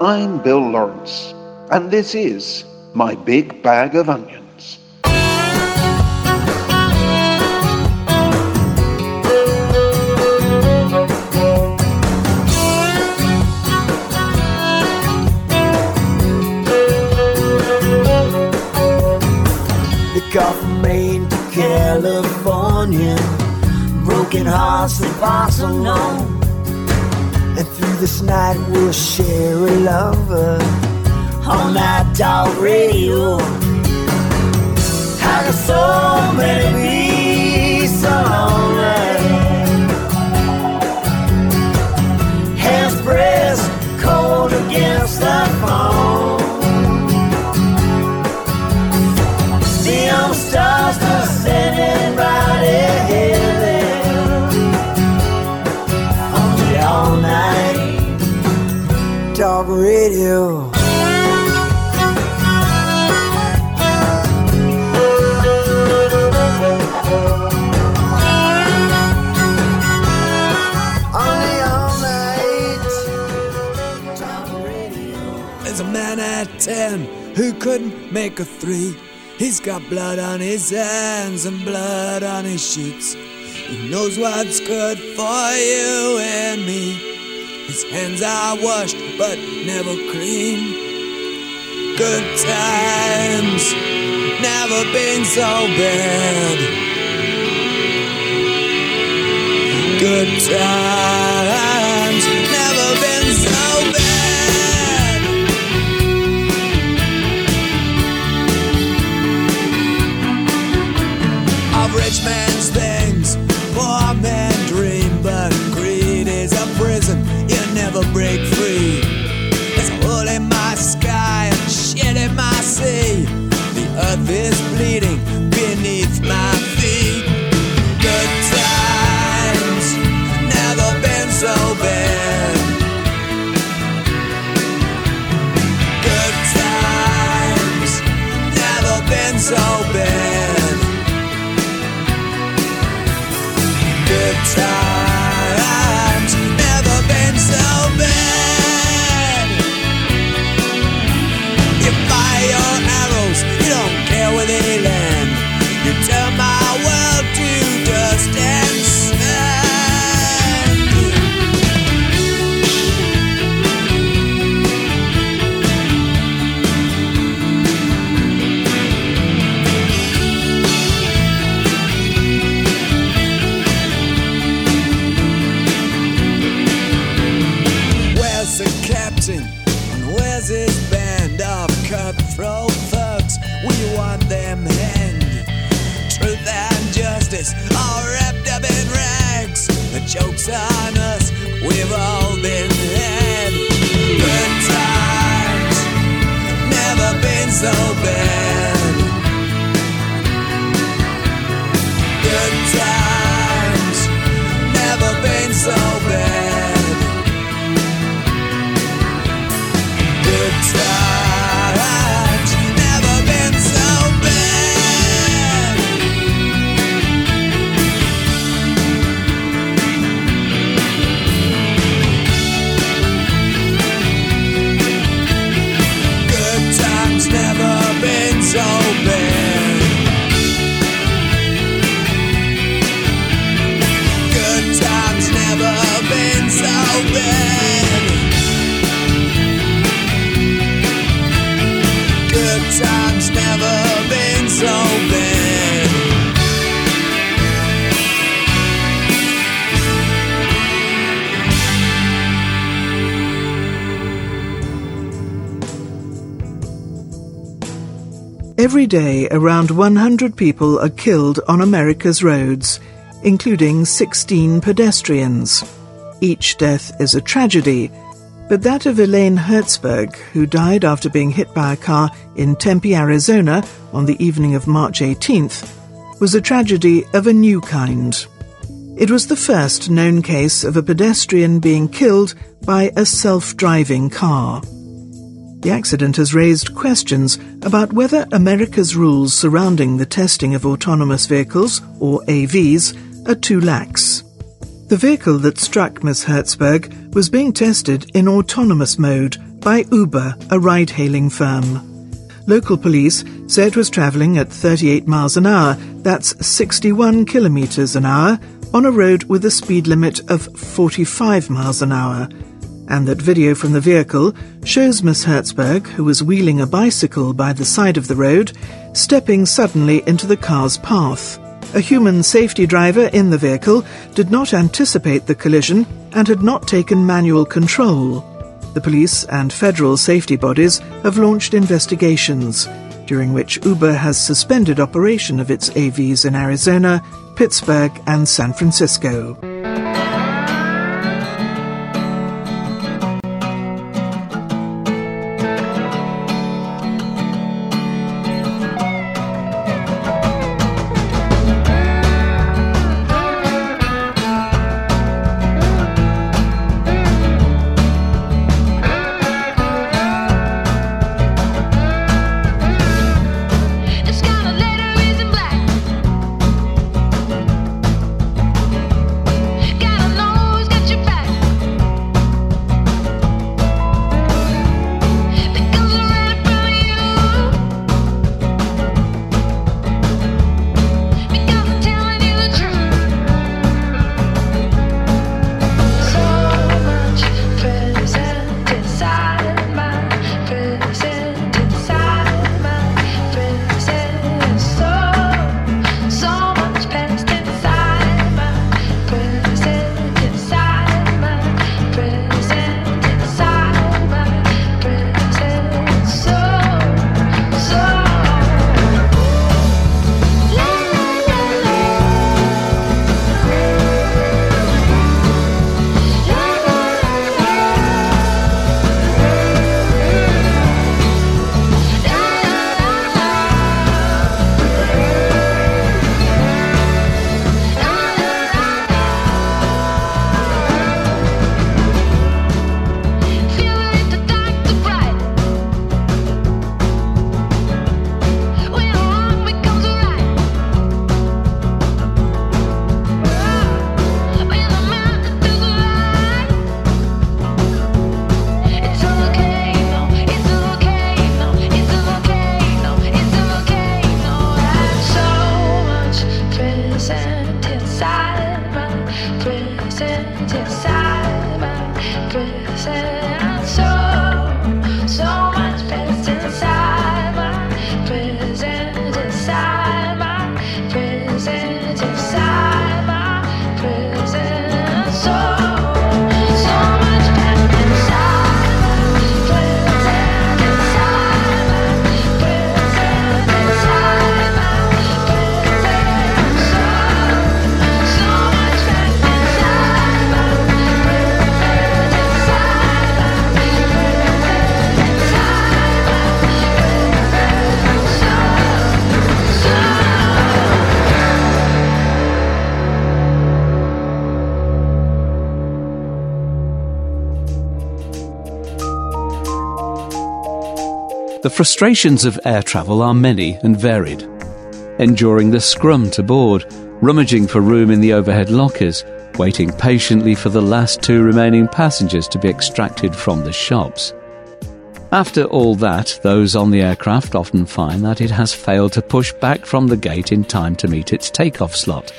I'm Bill Lawrence, and this is My Big Bag of Onions. They got from Maine to California, broken hearts that are so known. And through this night we'll share a lover on that dog radio. How do so many be so lonely? Hands pressed cold against the phone. The old stars are standing right ahead. Dog radio. There's a man at 10 who couldn't make a three. He's got blood on his hands and blood on his sheets. He knows what's good for you and me. His hands are washed, but never clean. Good times, never been so bad. Good times, never been so bad. Of rich man's things, poor man dream, but greed is a prison. Never break free. There's a hole in my sky and shit in my sea. The earth is bleeding beneath my feet. Good times, never been so bad. Good times, never been so bad. Good times, never been so bad. You fire your arrows, you don't care where they land. You turn my world to dust and sand. And where's his band of cutthroat thugs? We want them hanged. Truth and justice all wrapped up in rags. The joke's on us, we've all been had. Good times, never been so bad. Good times, never been so bad. Good times, never been so bad. Good times, never been so bad. Good times, never been so bad. Good times, never been so bad. Every day, around 100 people are killed on America's roads, including 16 pedestrians. Each death is a tragedy, but that of Elaine Hertzberg, who died after being hit by a car in Tempe, Arizona, on the evening of March 18th, was a tragedy of a new kind. It was the first known case of a pedestrian being killed by a self-driving car. The accident has raised questions about whether America's rules surrounding the testing of autonomous vehicles, or AVs, are too lax. The vehicle that struck Ms. Hertzberg was being tested in autonomous mode by Uber, a ride-hailing firm. Local police say it was travelling at 38 miles an hour, that's 61 kilometres an hour, on a road with a speed limit of 45 miles an hour, and that video from the vehicle shows Miss Hertzberg, who was wheeling a bicycle by the side of the road, stepping suddenly into the car's path. A human safety driver in the vehicle did not anticipate the collision and had not taken manual control. The police and federal safety bodies have launched investigations, during which Uber has suspended operation of its AVs in Arizona, Pittsburgh and San Francisco. The frustrations of air travel are many and varied. Enduring the scrum to board, rummaging for room in the overhead lockers, waiting patiently for the last two remaining passengers to be extracted from the shops. After all that, those on the aircraft often find that it has failed to push back from the gate in time to meet its takeoff slot.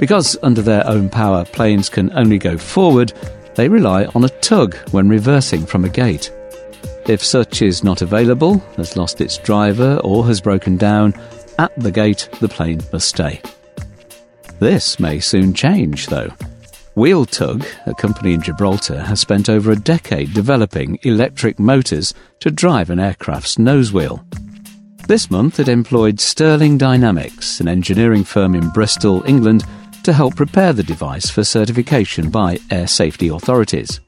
Because under their own power planes can only go forward, they rely on a tug when reversing from a gate. If such is not available, has lost its driver or has broken down, at the gate the plane must stay. This may soon change, though. Wheel Tug, a company in Gibraltar, has spent over a decade developing electric motors to drive an aircraft's nose wheel. This month it employed Stirling Dynamics, an engineering firm in Bristol, England, to help prepare the device for certification by air safety authorities.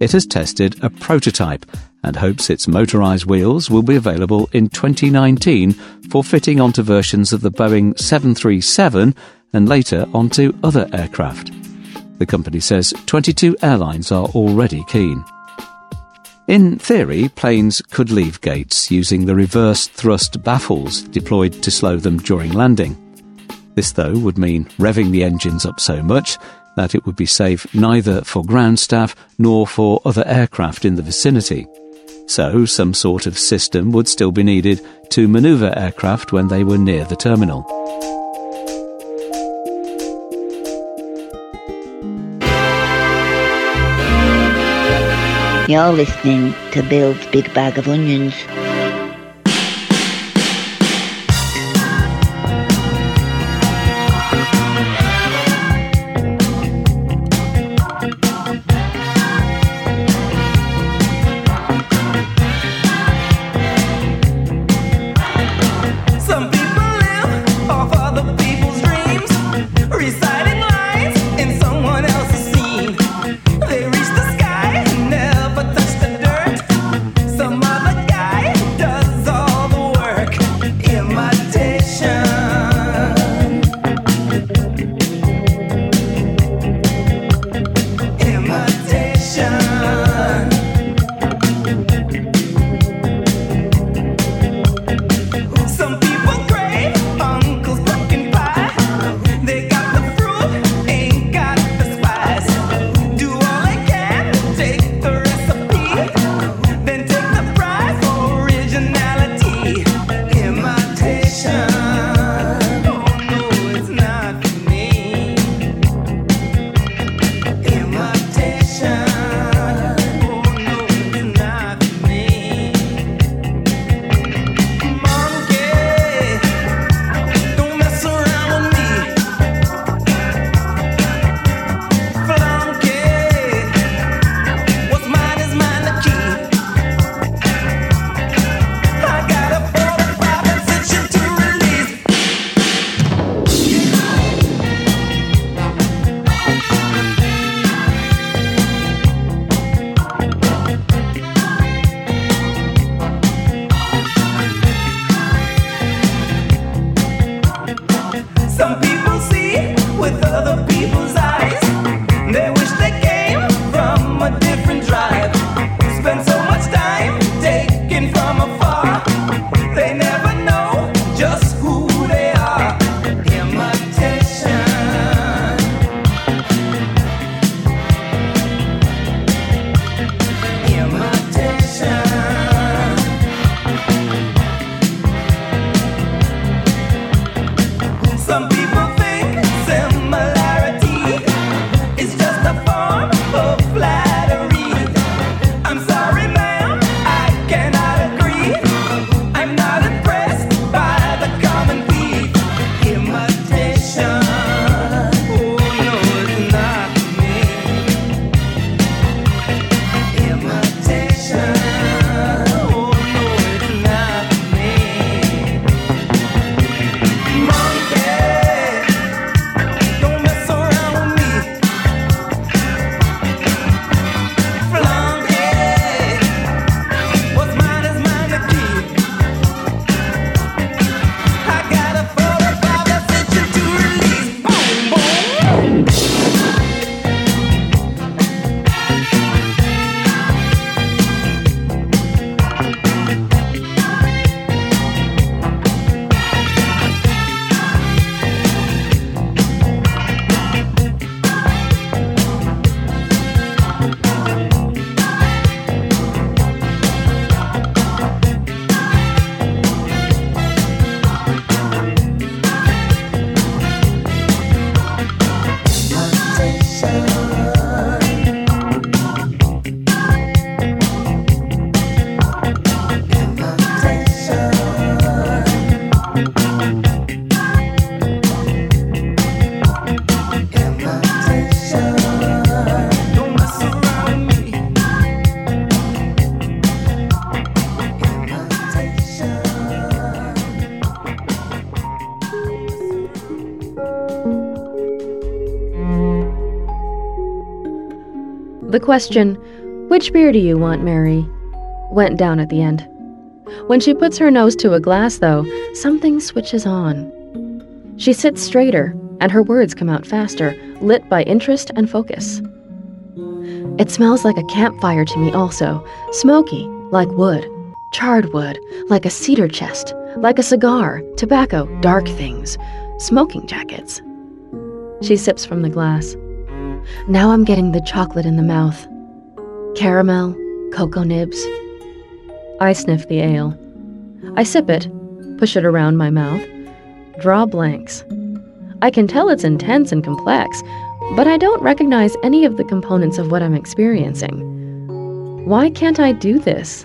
It has tested a prototype and hopes its motorised wheels will be available in 2019 for fitting onto versions of the Boeing 737 and later onto other aircraft. The company says 22 airlines are already keen. In theory, planes could leave gates using the reverse thrust baffles deployed to slow them during landing. This, though, would mean revving the engines up so much that it would be safe neither for ground staff nor for other aircraft in the vicinity. So some sort of system would still be needed to manoeuvre aircraft when they were near the terminal. You're listening to Bill's Big Bag of Onions. The question, "Which beer do you want, Mary?" went down at the end. When she puts her nose to a glass, though, something switches on. She sits straighter, and her words come out faster, lit by interest and focus. It smells like a campfire to me also, smoky, like wood, charred wood, like a cedar chest, like a cigar, tobacco, dark things, smoking jackets. She sips from the glass. Now I'm getting the chocolate in the mouth. Caramel, cocoa nibs. I sniff the ale. I sip it, push it around my mouth, draw blanks. I can tell it's intense and complex, but I don't recognize any of the components of what I'm experiencing. Why can't I do this?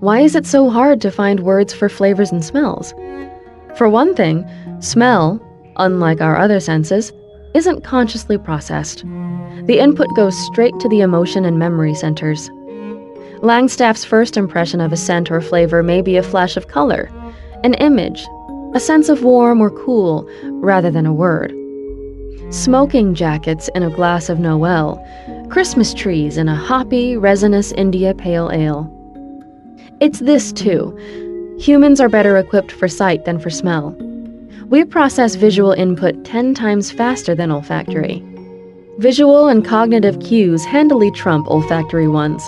Why is it so hard to find words for flavors and smells? For one thing, smell, unlike our other senses, isn't consciously processed. The input goes straight to the emotion and memory centers. Langstaff's first impression of a scent or flavor may be a flash of color, an image, a sense of warm or cool, rather than a word. Smoking jackets in a glass of Noel, Christmas trees in a hoppy, resinous India pale ale. It's this too. Humans are better equipped for sight than for smell. We process visual input 10 times faster than olfactory. Visual and cognitive cues handily trump olfactory ones.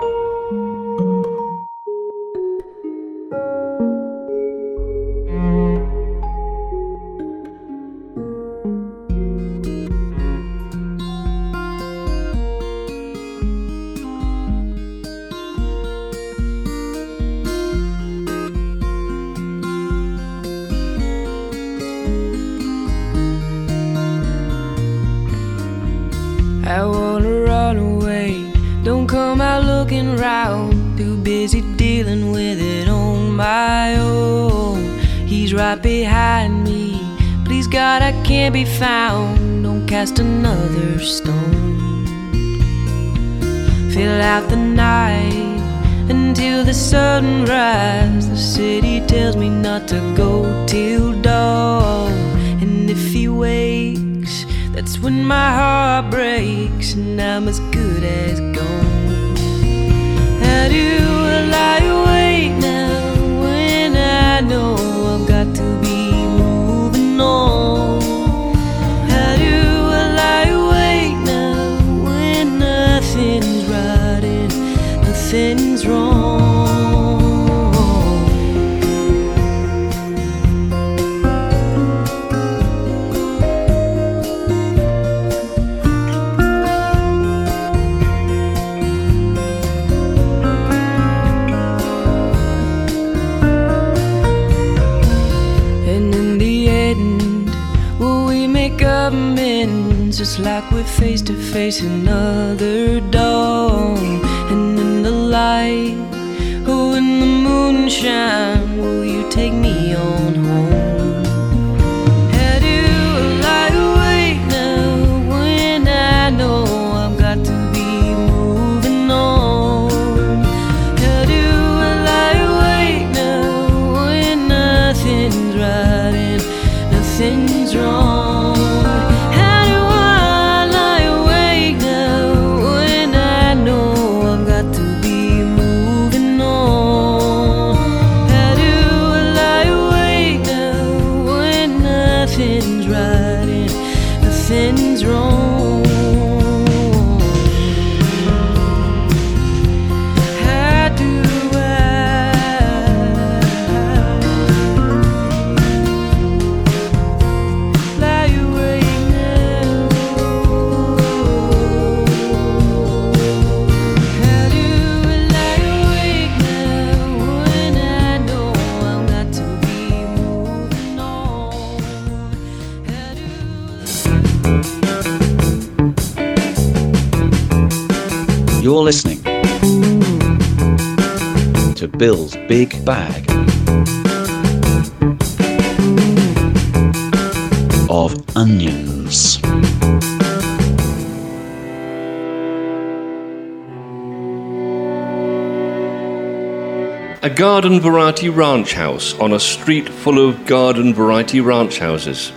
You're listening to Bill's Big Bag of Onions. A garden variety ranch house on a street full of garden variety ranch houses.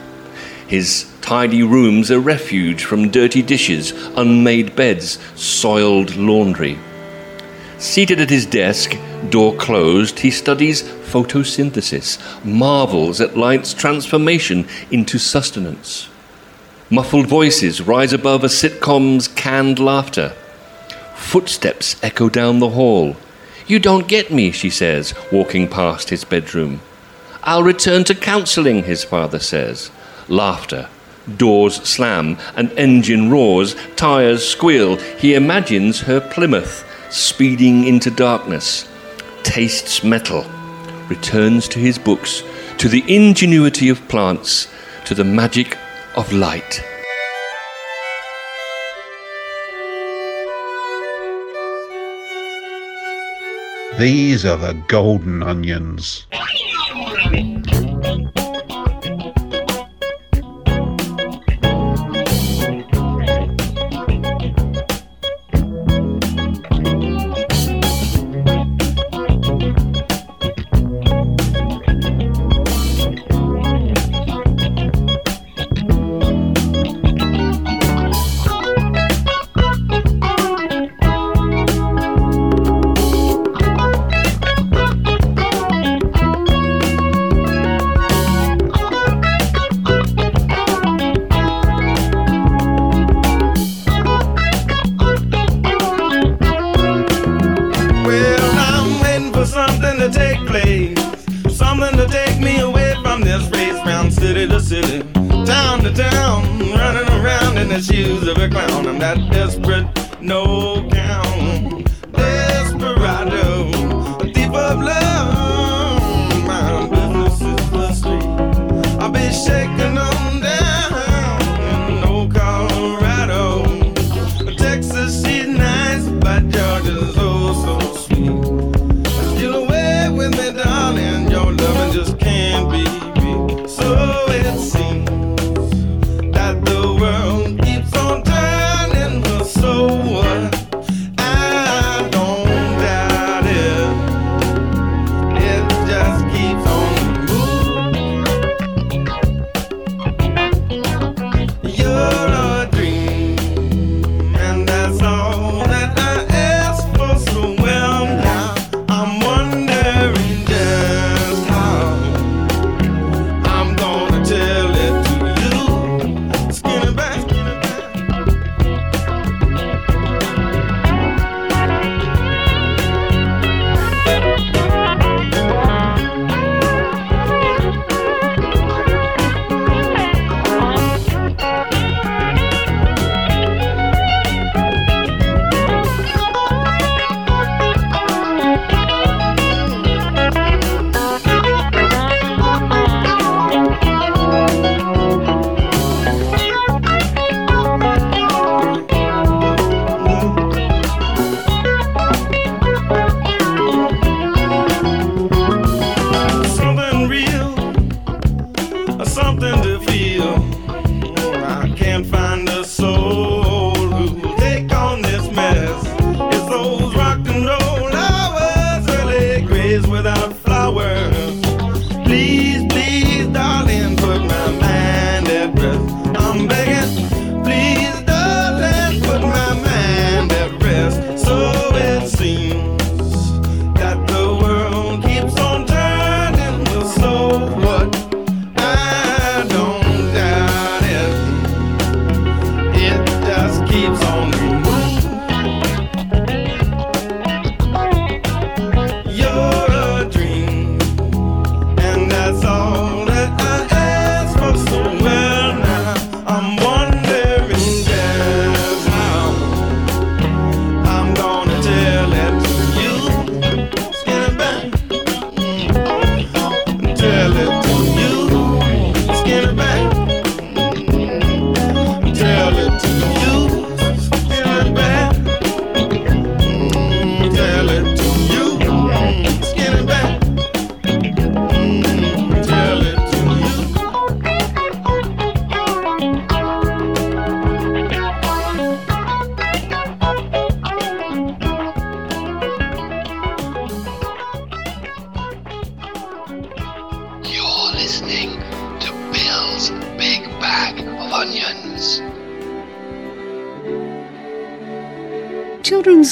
His tidy rooms a refuge from dirty dishes, unmade beds, soiled laundry. Seated at his desk, door closed, he studies photosynthesis, marvels at light's transformation into sustenance. Muffled voices rise above a sitcom's canned laughter. Footsteps echo down the hall. "You don't get me," she says, walking past his bedroom. "I'll return to counselling," his father says. Laughter, doors slam, an engine roars, tyres squeal. He imagines her Plymouth speeding into darkness, tastes metal, returns to his books, to the ingenuity of plants, to the magic of light. These are the golden onions.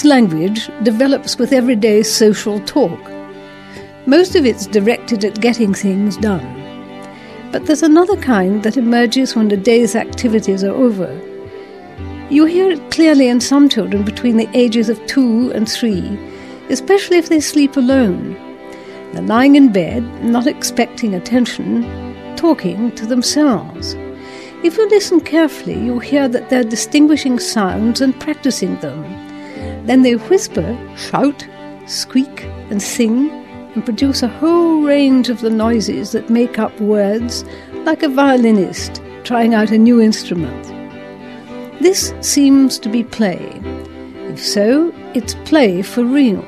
Language develops with everyday social talk. Most of it's directed at getting things done. But there's another kind that emerges when the day's activities are over. You hear it clearly in some children between the ages of 2 and 3, especially if they sleep alone. They're lying in bed, not expecting attention, talking to themselves. If you listen carefully, you hear that they're distinguishing sounds and practicing them. Then they whisper, shout, squeak, and sing, and produce a whole range of the noises that make up words, like a violinist trying out a new instrument. This seems to be play. If so, it's play for real.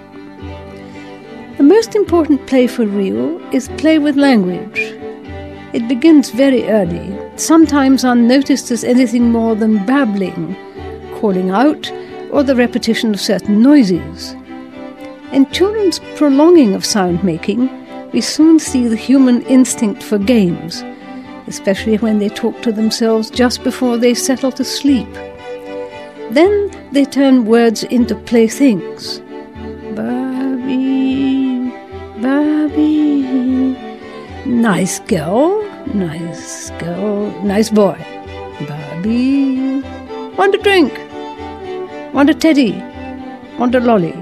The most important play for real is play with language. It begins very early, sometimes unnoticed as anything more than babbling, calling out, or the repetition of certain noises. In children's prolonging of sound-making, we soon see the human instinct for games, especially when they talk to themselves just before they settle to sleep. Then they turn words into playthings. Barbie, Barbie, nice girl, nice girl, nice boy. Barbie, want a drink, want a teddy, want a lolly.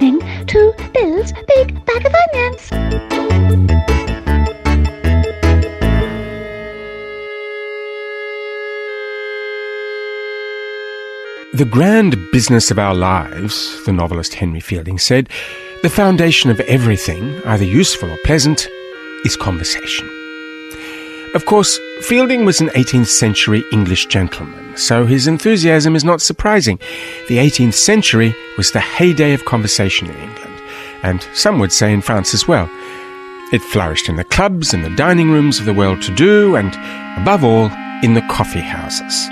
listening to Bill's Big Bag of Onions. The grand business of our lives, the novelist Henry Fielding said, the foundation of everything, either useful or pleasant, is conversation. Of course, Fielding was an 18th century English gentleman, so his enthusiasm is not surprising. The 18th century was the heyday of conversation in England, and some would say in France as well. It flourished in the clubs and the dining rooms of the well-to-do, and above all, in the coffee houses.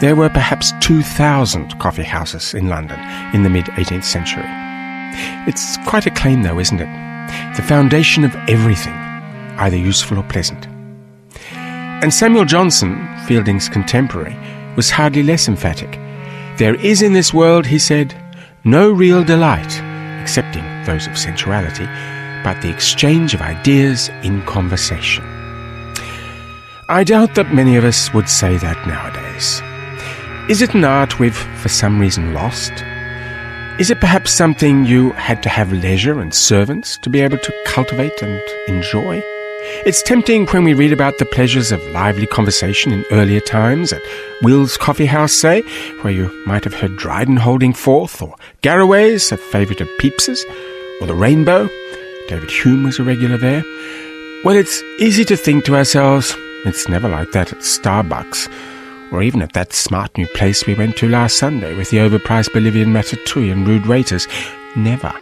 There were perhaps 2,000 coffee houses in London in the mid-18th century. It's quite a claim though, isn't it? The foundation of everything, either useful or pleasant. And Samuel Johnson, Fielding's contemporary, was hardly less emphatic. There is in this world, he said, no real delight, excepting those of sensuality, but the exchange of ideas in conversation. I doubt that many of us would say that nowadays. Is it an art we've, for some reason, lost? Is it perhaps something you had to have leisure and servants to be able to cultivate and enjoy? It's tempting when we read about the pleasures of lively conversation in earlier times, at Will's Coffee House, say, where you might have heard Dryden holding forth, or Garraway's, a favourite of Pepys's, or the Rainbow. David Hume was a regular there. Well, it's easy to think to ourselves, it's never like that at Starbucks, or even at that smart new place we went to last Sunday with the overpriced Bolivian ratatouille and rude waiters. Never.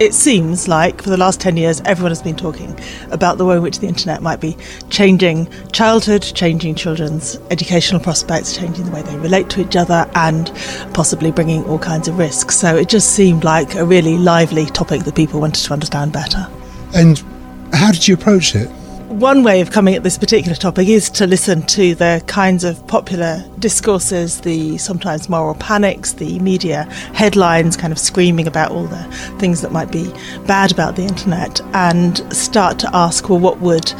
It seems like for the last 10 years, everyone has been talking about the way in which the internet might be changing childhood, changing children's educational prospects, changing the way they relate to each other, and possibly bringing all kinds of risks. So it just seemed like a really lively topic that people wanted to understand better. And how did you approach it? One way of coming at this particular topic is to listen to the kinds of popular discourses, the sometimes moral panics, the media headlines kind of screaming about all the things that might be bad about the internet, and start to ask, well, what would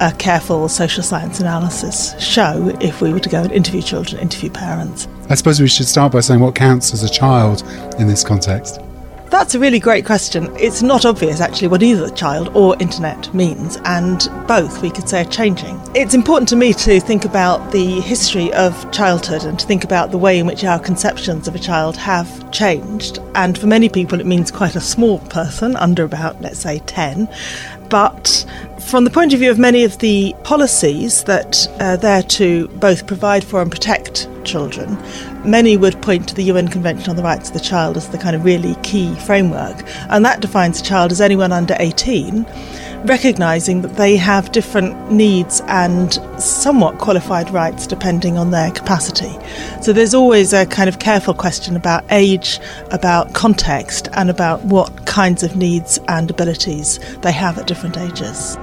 a careful social science analysis show if we were to go and interview children, interview parents? I suppose we should start by saying what counts as a child in this context. That's a really great question. It's not obvious, actually, what either child or internet means, and both, we could say, are changing. It's important to me to think about the history of childhood and to think about the way in which our conceptions of a child have changed. And for many people, it means quite a small person, under about, let's say, 10. But from the point of view of many of the policies that are there to both provide for and protect children, many would point to the UN Convention on the Rights of the Child as the kind of really key framework. And that defines a child as anyone under 18, recognising that they have different needs and somewhat qualified rights depending on their capacity. So there's always a kind of careful question about age, about context, and about what kinds of needs and abilities they have at different ages.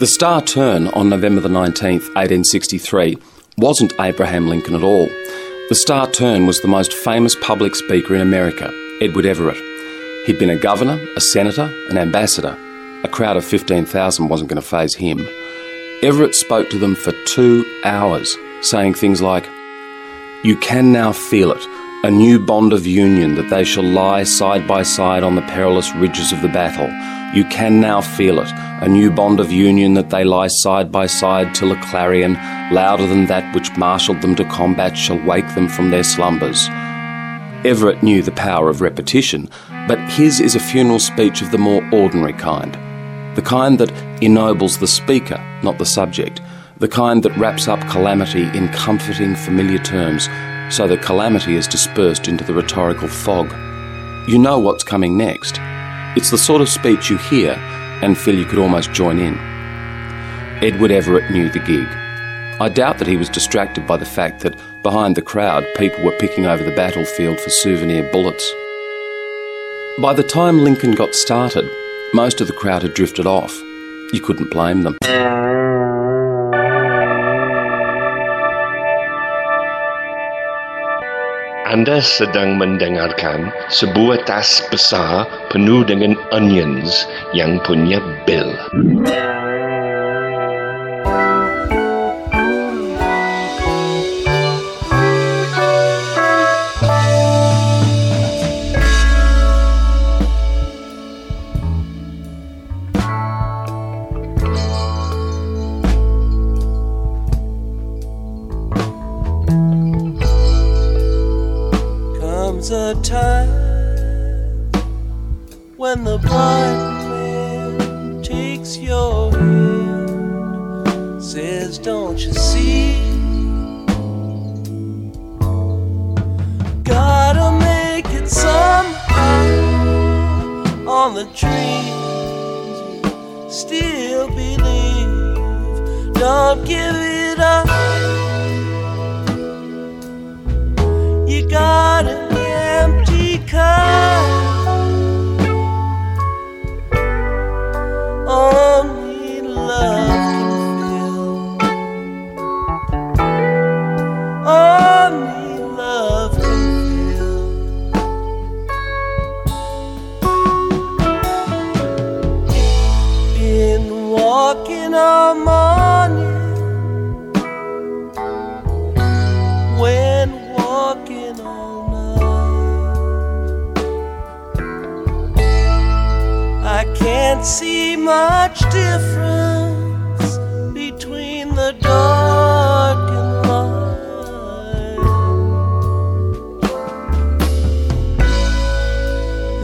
The star turn on November the 19th, 1863, wasn't Abraham Lincoln at all. The star turn was the most famous public speaker in America, Edward Everett. He'd been a governor, a senator, an ambassador. A crowd of 15,000 wasn't going to faze him. Everett spoke to them for 2 hours, saying things like, "You can now feel it, a new bond of union that they shall lie side by side on the perilous ridges of the battle. You can now feel it, a new bond of union that they lie side by side till a clarion, louder than that which marshalled them to combat, shall wake them from their slumbers." Everett knew the power of repetition, but his is a funeral speech of the more ordinary kind. The kind that ennobles the speaker, not the subject. The kind that wraps up calamity in comforting, familiar terms, so that calamity is dispersed into the rhetorical fog. You know what's coming next. It's the sort of speech you hear and feel you could almost join in. Edward Everett knew the gig. I doubt that he was distracted by the fact that behind the crowd, people were picking over the battlefield for souvenir bullets. By the time Lincoln got started, most of the crowd had drifted off. You couldn't blame them. Anda sedang mendengarkan sebuah tas besar penuh dengan onions yang punya Bill. A time when the blind man takes your hand, says, "Don't you see? Gotta make it somehow on the dreams you still believe. Don't give it up. You gotta." Only love can fill. Only love can fill. Been walking all morning, when walking all I can't see much difference between the dark and light,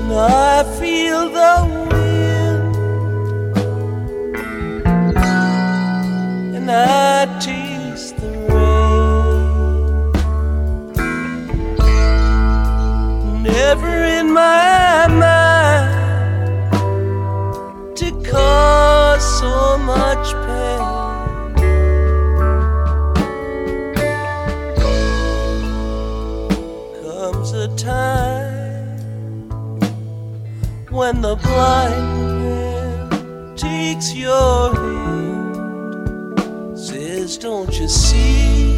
and I feel the wind, and I taste the rain, never in my mind so much pain. Comes a time when the blind man takes your hand, says, "Don't you see?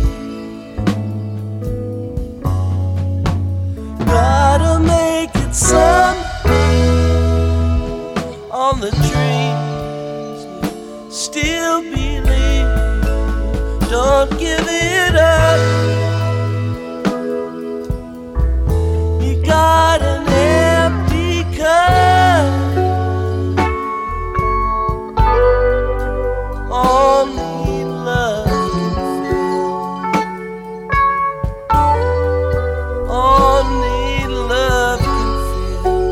Gotta make it somehow on the dream. Still believe, don't give it up. You got an empty cup. Only love can fill. Only love can fill."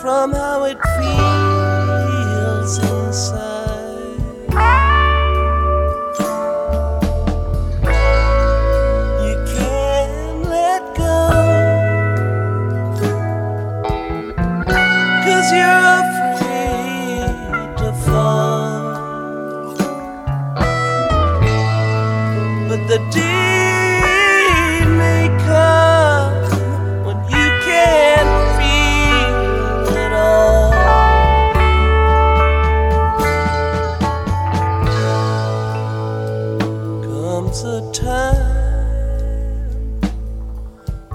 from how it feels inside. You can't let go, 'cause you're afraid to fall. But the day may come when you can't feel it all. Comes a time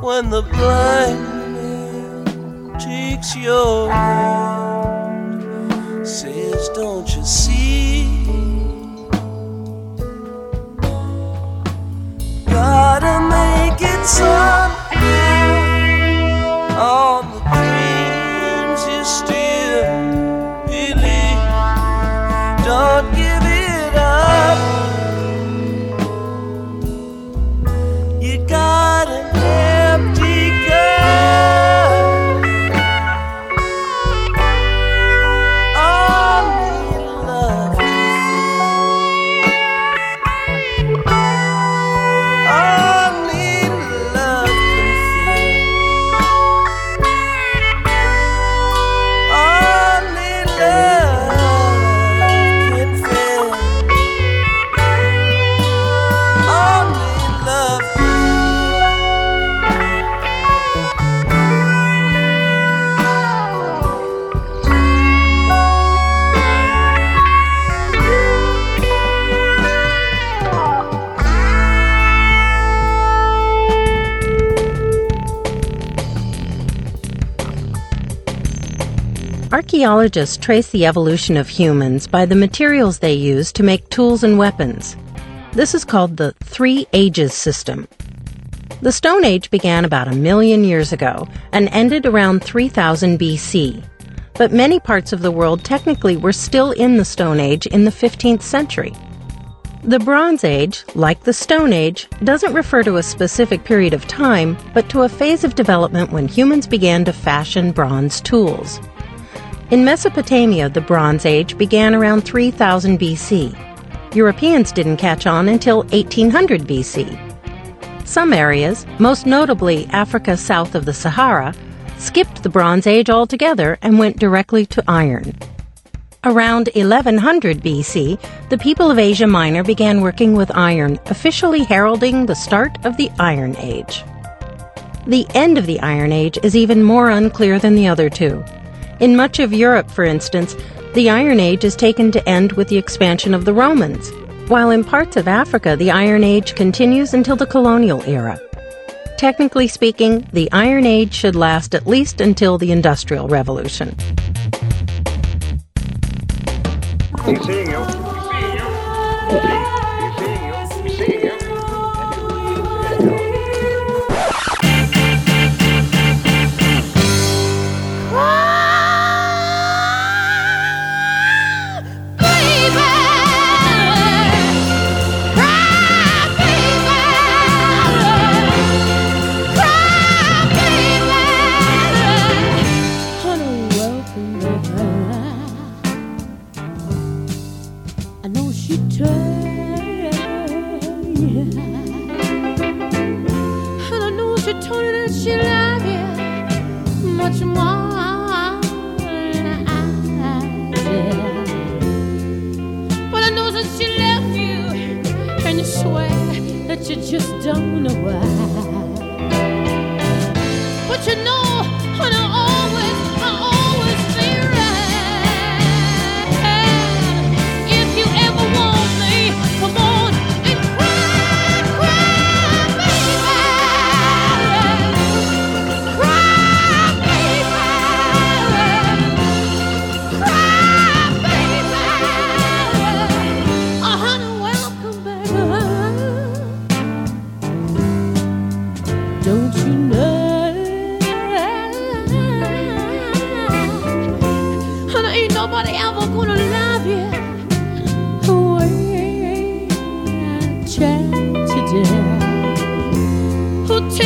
when the blind man takes your hand, says, "Don't you see? Gotta make it someday on the dreams you still believe. Don't give it up. You got an empty cup. All need love to fill. I need love to feel. Only love can fill. Only love Archaeologists trace the evolution of humans by the materials they use to make tools and weapons. This is called the Three Ages system. The Stone Age began about 1 million years ago and ended around 3000 BC. But many parts of the world technically were still in the Stone Age in the 15th century. The Bronze Age, like the Stone Age, doesn't refer to a specific period of time, but to a phase of development when humans began to fashion bronze tools. In Mesopotamia, the Bronze Age began around 3000 BC. Europeans didn't catch on until 1800 BC. Some areas, most notably Africa south of the Sahara, skipped the Bronze Age altogether and went directly to iron. Around 1100 BC, the people of Asia Minor began working with iron, officially heralding the start of the Iron Age. The end of the Iron Age is even more unclear than the other two. In much of Europe, for instance, the Iron Age is taken to end with the expansion of the Romans, while in parts of Africa the Iron Age continues until the colonial era. Technically speaking, the Iron Age should last at least until the Industrial Revolution. We're seeing you.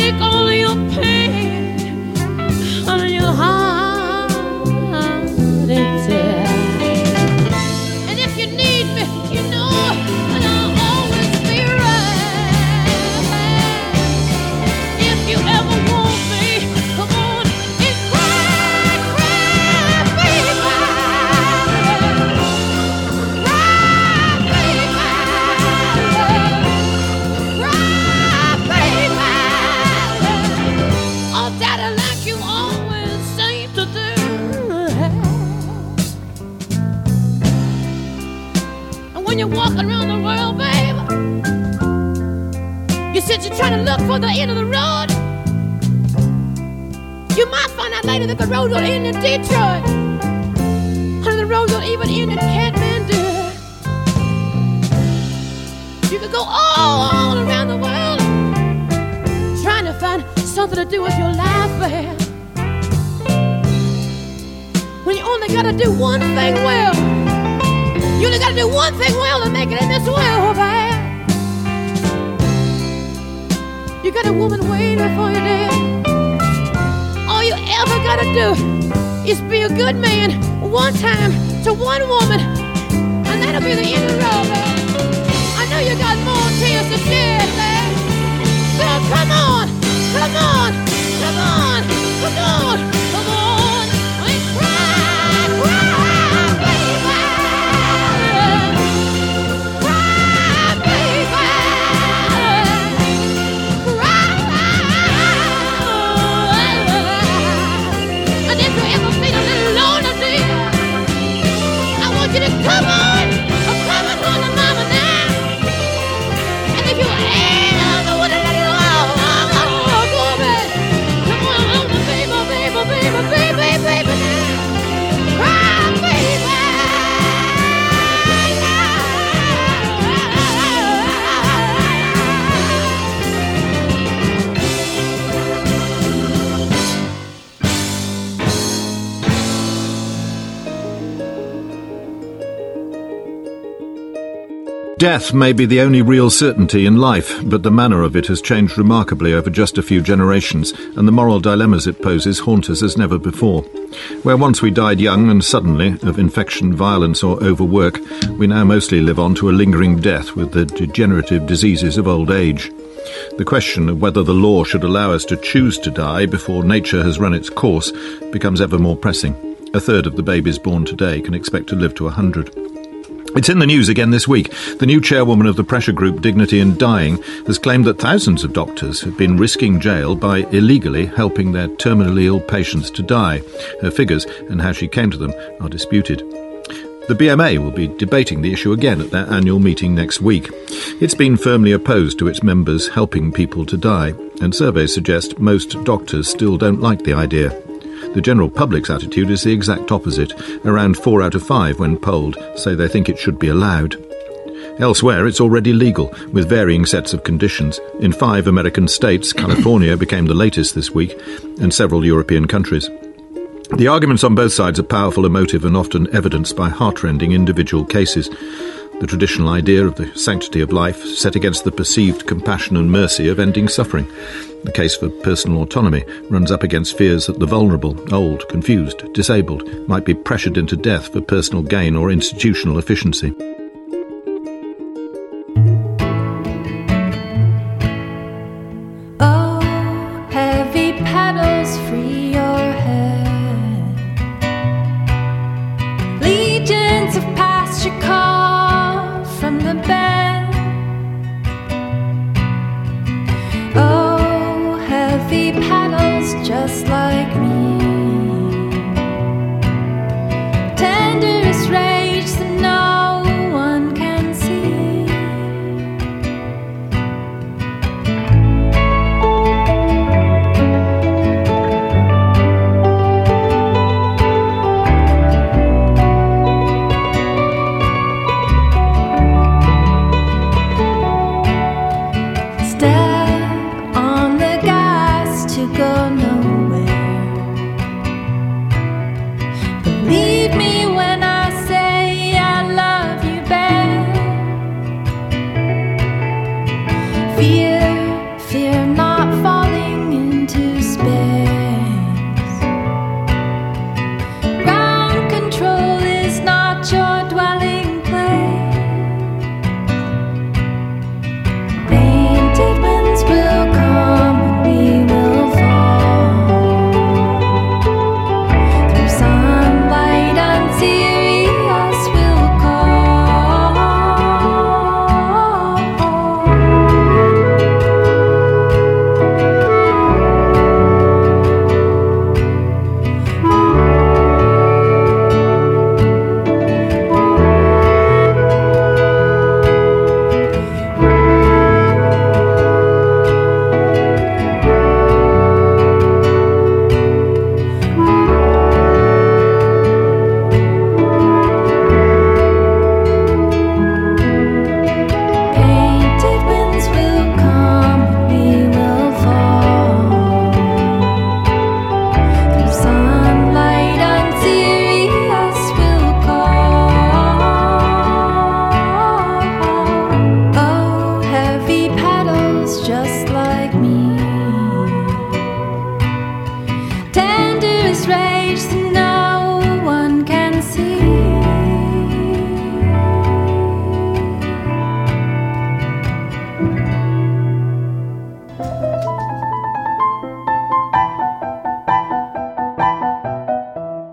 Take all your pain out of your heart. trying to look for the end of the road. You might find out later that the road will end in Detroit. And the road will even end in Kathmandu. You could go all around the world trying to find something to do with your life, man. When you only gotta do one thing well. You only gotta do one thing well to make it in this world, man. You got a woman waiting for you there. All you ever gotta do is be a good man one time to one woman, and that'll be the end of the road, man. I know you got more tears to shed, man. So come on, come on, come on, come on, come on, and cry, cry, baby, cry, baby. Come on, I'm coming home to mama now. And if you ever want to let it all go back, come on home to baby, baby, baby, baby, baby now. Cry, death may be the only real certainty in life, but the manner of it has changed remarkably over just a few generations, and the moral dilemmas it poses haunt us as never before. Where once we died young and suddenly, of infection, violence or overwork, we now mostly live on to a lingering death with the degenerative diseases of old age. The question of whether the law should allow us to choose to die before nature has run its course becomes ever more pressing. A third of the babies born today can expect to live to 100. It's in the news again this week. The new chairwoman of the pressure group Dignity in Dying has claimed that thousands of doctors have been risking jail by illegally helping their terminally ill patients to die. Her figures and how she came to them are disputed. The BMA will be debating the issue again at their annual meeting next week. It's been firmly opposed to its members helping people to die, and surveys suggest most doctors still don't like the idea. The general public's attitude is the exact opposite. Around 4 out of 5, when polled, say they think it should be allowed. Elsewhere, it's already legal, with varying sets of conditions. In 5 American states, California became the latest this week, and several European countries. The arguments on both sides are powerful, emotive, and often evidenced by heartrending individual cases. The traditional idea of the sanctity of life set against the perceived compassion and mercy of ending suffering. The case for personal autonomy runs up against fears that the vulnerable, old, confused, disabled might be pressured into death for personal gain or institutional efficiency. Oh, heavy paddles, free your head. Legions of past your call from the bend. Oh, heavy paddles just like me. Tenderest rage that knows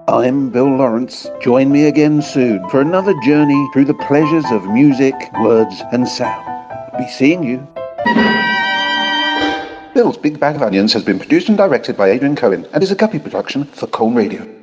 I'm Bill Lawrence. Join me again soon for another journey through the pleasures of music, words, and sound. Be seeing you. Bill's Big Bag of Onions has been produced and directed by Adrian Cohen and is a Guppy production for Cone Radio.